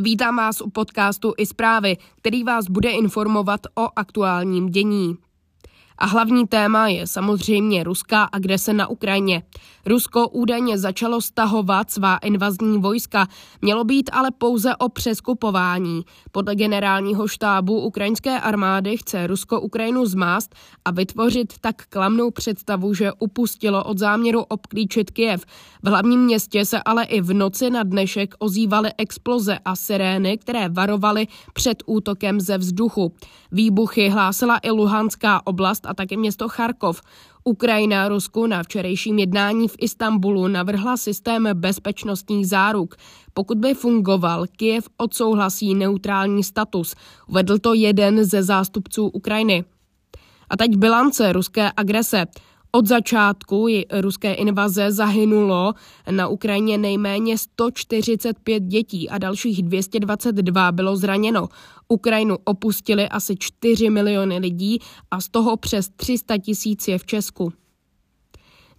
Vítám vás u podcastu i zprávy, který vás bude informovat o aktuálním dění. A hlavní téma je samozřejmě ruská agrese na Ukrajině. Rusko údajně začalo stahovat svá invazní vojska, mělo být ale pouze o přeskupování. Podle generálního štábu ukrajinské armády chce Rusko Ukrajinu zmást a vytvořit tak klamnou představu, že upustilo od záměru obklíčit Kyjev. V hlavním městě se ale i v noci na dnešek ozývaly exploze a sirény, které varovaly před útokem ze vzduchu. Výbuchy hlásila i Luhanská oblast a také město Charkov. Ukrajina Rusku na včerejším jednání v Istanbulu navrhla systém bezpečnostních záruk. Pokud by fungoval, Kyjev odsouhlasí neutrální status. Uvedl to jeden ze zástupců Ukrajiny. A teď bilance ruské agrese. Od začátku ruské invaze zahynulo na Ukrajině nejméně 145 dětí a dalších 222 bylo zraněno. Ukrajinu opustili asi 4 miliony lidí a z toho přes 300 tisíc je v Česku.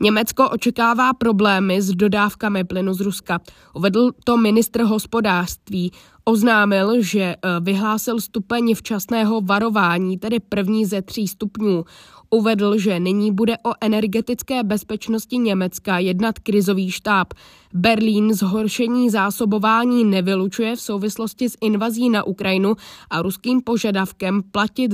Německo očekává problémy s dodávkami plynu z Ruska. Uvedl to ministr hospodářství. Oznámil, že vyhlásil stupeň včasného varování, tedy první ze 3 stupňů. Uvedl, že nyní bude o energetické bezpečnosti Německa jednat krizový štáb. Berlín zhoršení zásobování nevylučuje v souvislosti s invazí na Ukrajinu a ruským požadavkem platit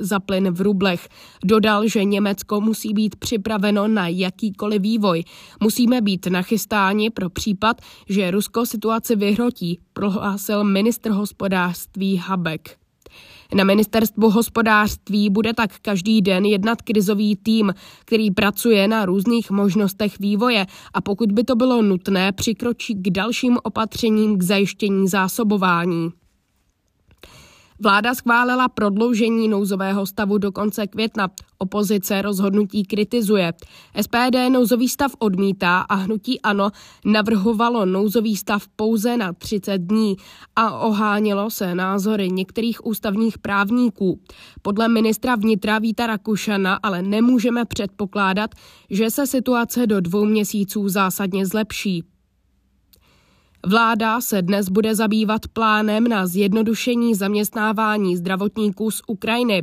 za plyn v rublech. Dodal, že Německo musí být připraveno na jakýkoliv vývoj. Musíme být nachystáni pro případ, že Rusko situaci vyhrotí, prohlásil ministr hospodářství Habeck. Na ministerstvu hospodářství bude tak každý den jednat krizový tým, který pracuje na různých možnostech vývoje a pokud by to bylo nutné, přikročí k dalším opatřením k zajištění zásobování. Vláda schválila prodloužení nouzového stavu do konce května. Opozice rozhodnutí kritizuje. SPD nouzový stav odmítá a hnutí ANO navrhovalo nouzový stav pouze na 30 dní a ohánilo se názory některých ústavních právníků. Podle ministra vnitra Víta Rakušana ale nemůžeme předpokládat, že se situace do 2 měsíců zásadně zlepší. Vláda se dnes bude zabývat plánem na zjednodušení zaměstnávání zdravotníků z Ukrajiny.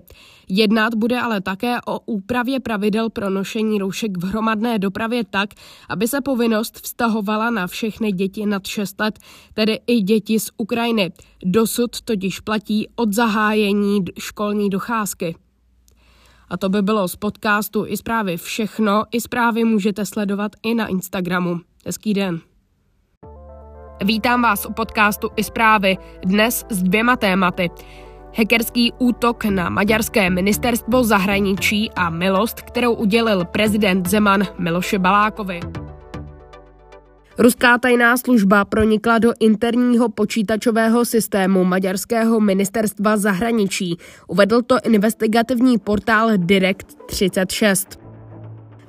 Jednat bude ale také o úpravě pravidel pro nošení roušek v hromadné dopravě tak, aby se povinnost vztahovala na všechny děti nad 6 let, tedy i děti z Ukrajiny. Dosud totiž platí od zahájení školní docházky. A to by bylo z podcastu i zprávy všechno. I zprávy můžete sledovat i na Instagramu. Hezký den. Vítám vás u podcastu i zprávy, dnes s 2 tématy. Hackerský útok na maďarské ministerstvo zahraničí a milost, kterou udělil prezident Zeman Miloši Balákovi. Ruská tajná služba pronikla do interního počítačového systému maďarského ministerstva zahraničí. Uvedl to investigativní portál Direct36.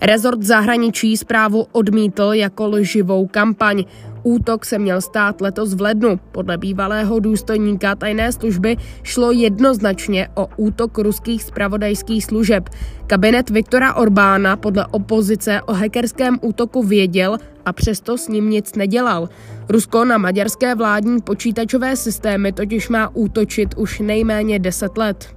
Rezort zahraničí zprávu odmítl jako lživou kampaň. Útok se měl stát letos v lednu. Podle bývalého důstojníka tajné služby šlo jednoznačně o útok ruských zpravodajských služeb. Kabinet Viktora Orbána podle opozice o hackerském útoku věděl a přesto s ním nic nedělal. Rusko na maďarské vládní počítačové systémy totiž má útočit už nejméně 10 let.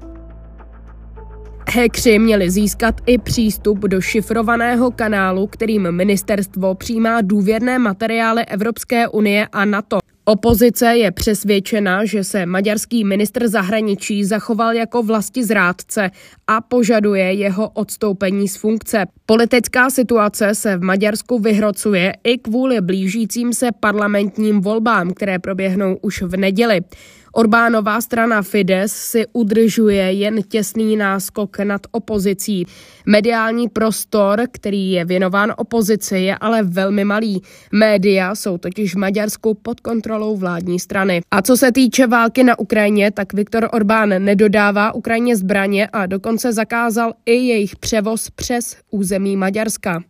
Hackři měli získat i přístup do šifrovaného kanálu, kterým ministerstvo přijímá důvěrné materiály Evropské unie a NATO. Opozice je přesvědčena, že se maďarský ministr zahraničí zachoval jako vlastizrádce a požaduje jeho odstoupení z funkce. Politická situace se v Maďarsku vyhrocuje i kvůli blížícím se parlamentním volbám, které proběhnou už v neděli. Orbánová strana Fidesz si udržuje jen těsný náskok nad opozicí. Mediální prostor, který je věnován opozici, je ale velmi malý. Média jsou totiž v Maďarsku pod kontrolou vládní strany. A co se týče války na Ukrajině, tak Viktor Orbán nedodává Ukrajině zbraně a dokonce zakázal i jejich převoz přes území Maďarska.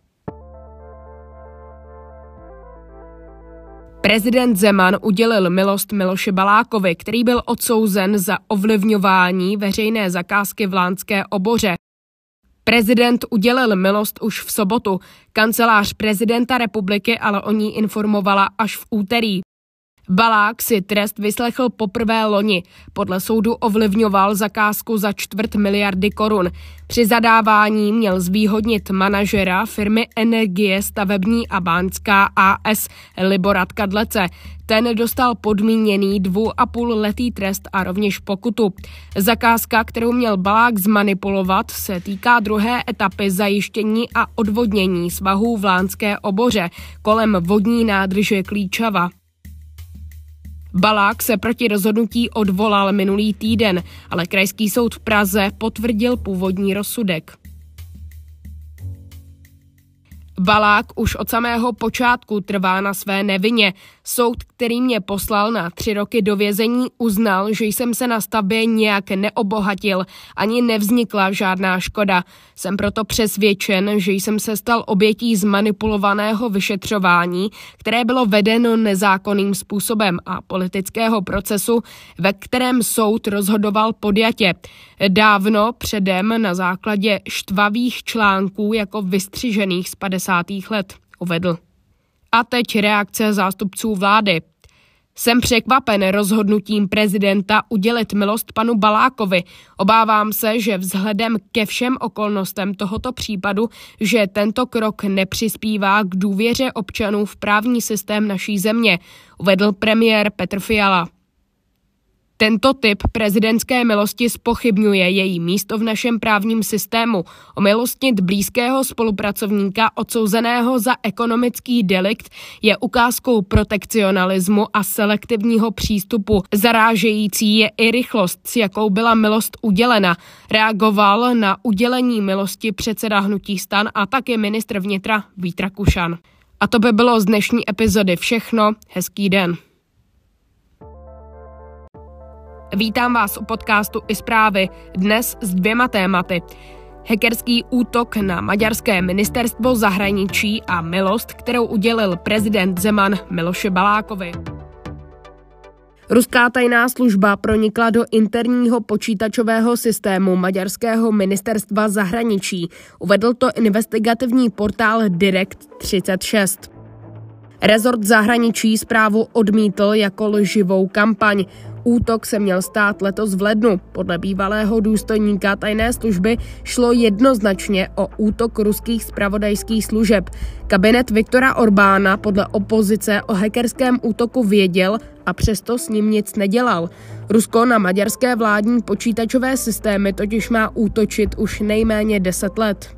Prezident Zeman udělil milost Miloši Balákovi, který byl odsouzen za ovlivňování veřejné zakázky v Lánské oboře. Prezident udělil milost už v sobotu, kancelář prezidenta republiky ale o ní informovala až v úterý. Balák si trest vyslechl poprvé loni. Podle soudu ovlivňoval zakázku za 250 000 000 korun. Při zadávání měl zvýhodnit manažera firmy Energie Stavební a Bánská AS Libora Kadlece. Ten dostal podmíněný 2,5letý trest a rovněž pokutu. Zakázka, kterou měl Balák zmanipulovat, se týká druhé etapy zajištění a odvodnění svahů v Lánské oboře kolem vodní nádrže Klíčava. Balák se proti rozhodnutí odvolal minulý týden, ale Krajský soud v Praze potvrdil původní rozsudek. Balák už od samého počátku trvá na své nevině. Soud, který mě poslal na 3 roky do vězení, uznal, že jsem se na stavbě nějak neobohatil, ani nevznikla žádná škoda. Jsem proto přesvědčen, že jsem se stal obětí zmanipulovaného vyšetřování, které bylo vedeno nezákonným způsobem, a politického procesu, ve kterém soud rozhodoval podjatě. Dávno předem na základě štvavých článků jako vystřižených z 50. let, uvedl. A teď reakce zástupců vlády. Jsem překvapen rozhodnutím prezidenta udělit milost panu Balákovi. Obávám se, že vzhledem ke všem okolnostem tohoto případu, že tento krok nepřispívá k důvěře občanů v právní systém naší země, uvedl premiér Petr Fiala. Tento typ prezidentské milosti zpochybňuje její místo v našem právním systému. Omilostnit blízkého spolupracovníka odsouzeného za ekonomický delikt je ukázkou protekcionalismu a selektivního přístupu. Zarážející je i rychlost, s jakou byla milost udělena. Reagoval na udělení milosti předseda Hnutí STAN a také ministr vnitra Vít Rakušan. A to by bylo z dnešní epizody všechno. Hezký den. Vítám vás u podcastu i zprávy, dnes s 2 tématy. Hackerský útok na maďarské ministerstvo zahraničí a milost, kterou udělil prezident Zeman Miloši Balákovi. Ruská tajná služba pronikla do interního počítačového systému maďarského ministerstva zahraničí. Uvedl to investigativní portál Direct36. Rezort zahraničí zprávu odmítl jako lživou kampaň. Útok se měl stát letos v lednu. Podle bývalého důstojníka tajné služby šlo jednoznačně o útok ruských zpravodajských služeb. Kabinet Viktora Orbána podle opozice o hackerském útoku věděl a přesto s ním nic nedělal. Rusko na maďarské vládní počítačové systémy totiž má útočit už nejméně 10 let.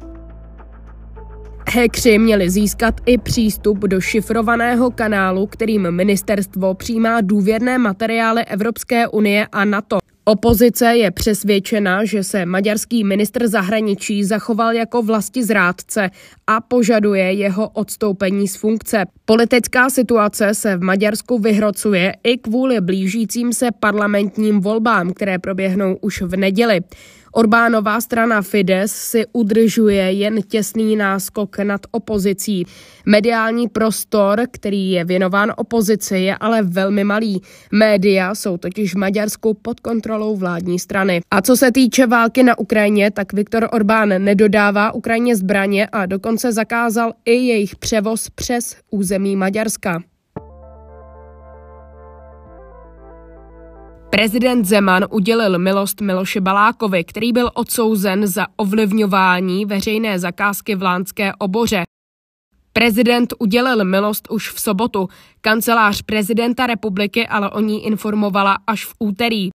Hackři měli získat i přístup do šifrovaného kanálu, kterým ministerstvo přijímá důvěrné materiály Evropské unie a NATO. Opozice je přesvědčena, že se maďarský ministr zahraničí zachoval jako vlastizrádce a požaduje jeho odstoupení z funkce. Politická situace se v Maďarsku vyhrocuje i kvůli blížícím se parlamentním volbám, které proběhnou už v neděli. Orbánová strana Fidesz si udržuje jen těsný náskok nad opozicí. Mediální prostor, který je věnován opozici, je ale velmi malý. Média jsou totiž v Maďarsku pod kontrolou vládní strany. A co se týče války na Ukrajině, tak Viktor Orbán nedodává Ukrajině zbraně a dokonce zakázal i jejich převoz přes území Maďarska. Prezident Zeman udělil milost Miloši Balákovi, který byl odsouzen za ovlivňování veřejné zakázky v Lánské oboře. Prezident udělil milost už v sobotu. Kancelář prezidenta republiky ale o ní informovala až v úterý.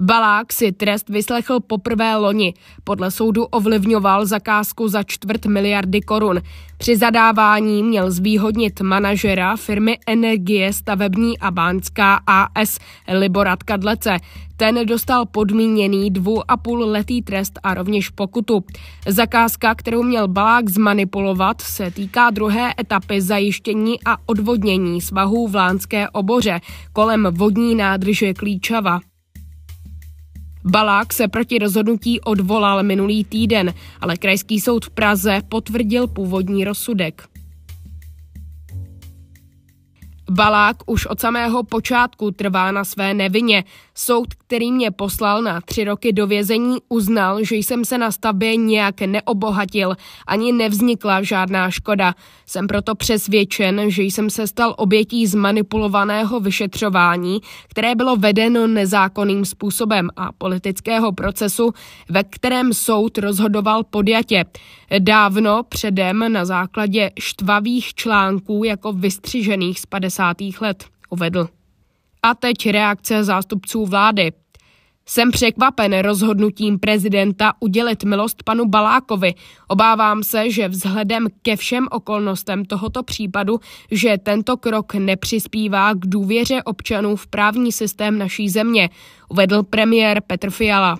Balák si trest vyslechl poprvé loni. Podle soudu ovlivňoval zakázku za 250 000 000 korun. Při zadávání měl zvýhodnit manažera firmy Energie Stavební a Bánská AS Libora Kadlece. Ten dostal podmíněný 2,5letý trest a rovněž pokutu. Zakázka, kterou měl Balák zmanipulovat, se týká druhé etapy zajištění a odvodnění svahů v Lánské oboře kolem vodní nádrže Klíčava. Balák se proti rozhodnutí odvolal minulý týden, ale Krajský soud v Praze potvrdil původní rozsudek. Balák už od samého počátku trvá na své nevině. Soud, který mě poslal na 3 roky do vězení, uznal, že jsem se na stavbě nijak neobohatil, ani nevznikla žádná škoda. Jsem proto přesvědčen, že jsem se stal obětí zmanipulovaného vyšetřování, které bylo vedeno nezákonným způsobem, a politického procesu, ve kterém soud rozhodoval podjatě. Dávno předem na základě štvavých článků jako vystřižených z 50. let, uvedl. A teď reakce zástupců vlády. Jsem překvapen rozhodnutím prezidenta udělit milost panu Balákovi. Obávám se, že vzhledem ke všem okolnostem tohoto případu, že tento krok nepřispívá k důvěře občanů v právní systém naší země, uvedl premiér Petr Fiala.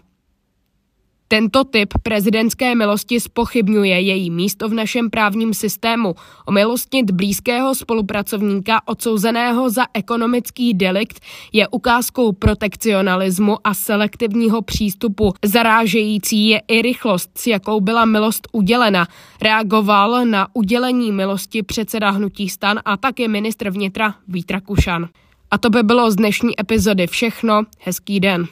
Tento typ prezidentské milosti zpochybňuje její místo v našem právním systému. Omilostnit blízkého spolupracovníka odsouzeného za ekonomický delikt je ukázkou protekcionalismu a selektivního přístupu. Zarážející je i rychlost, s jakou byla milost udělena. Reagoval na udělení milosti předseda Hnutí STAN a také ministr vnitra Vít Rakušan. A to by bylo z dnešní epizody všechno. Hezký den.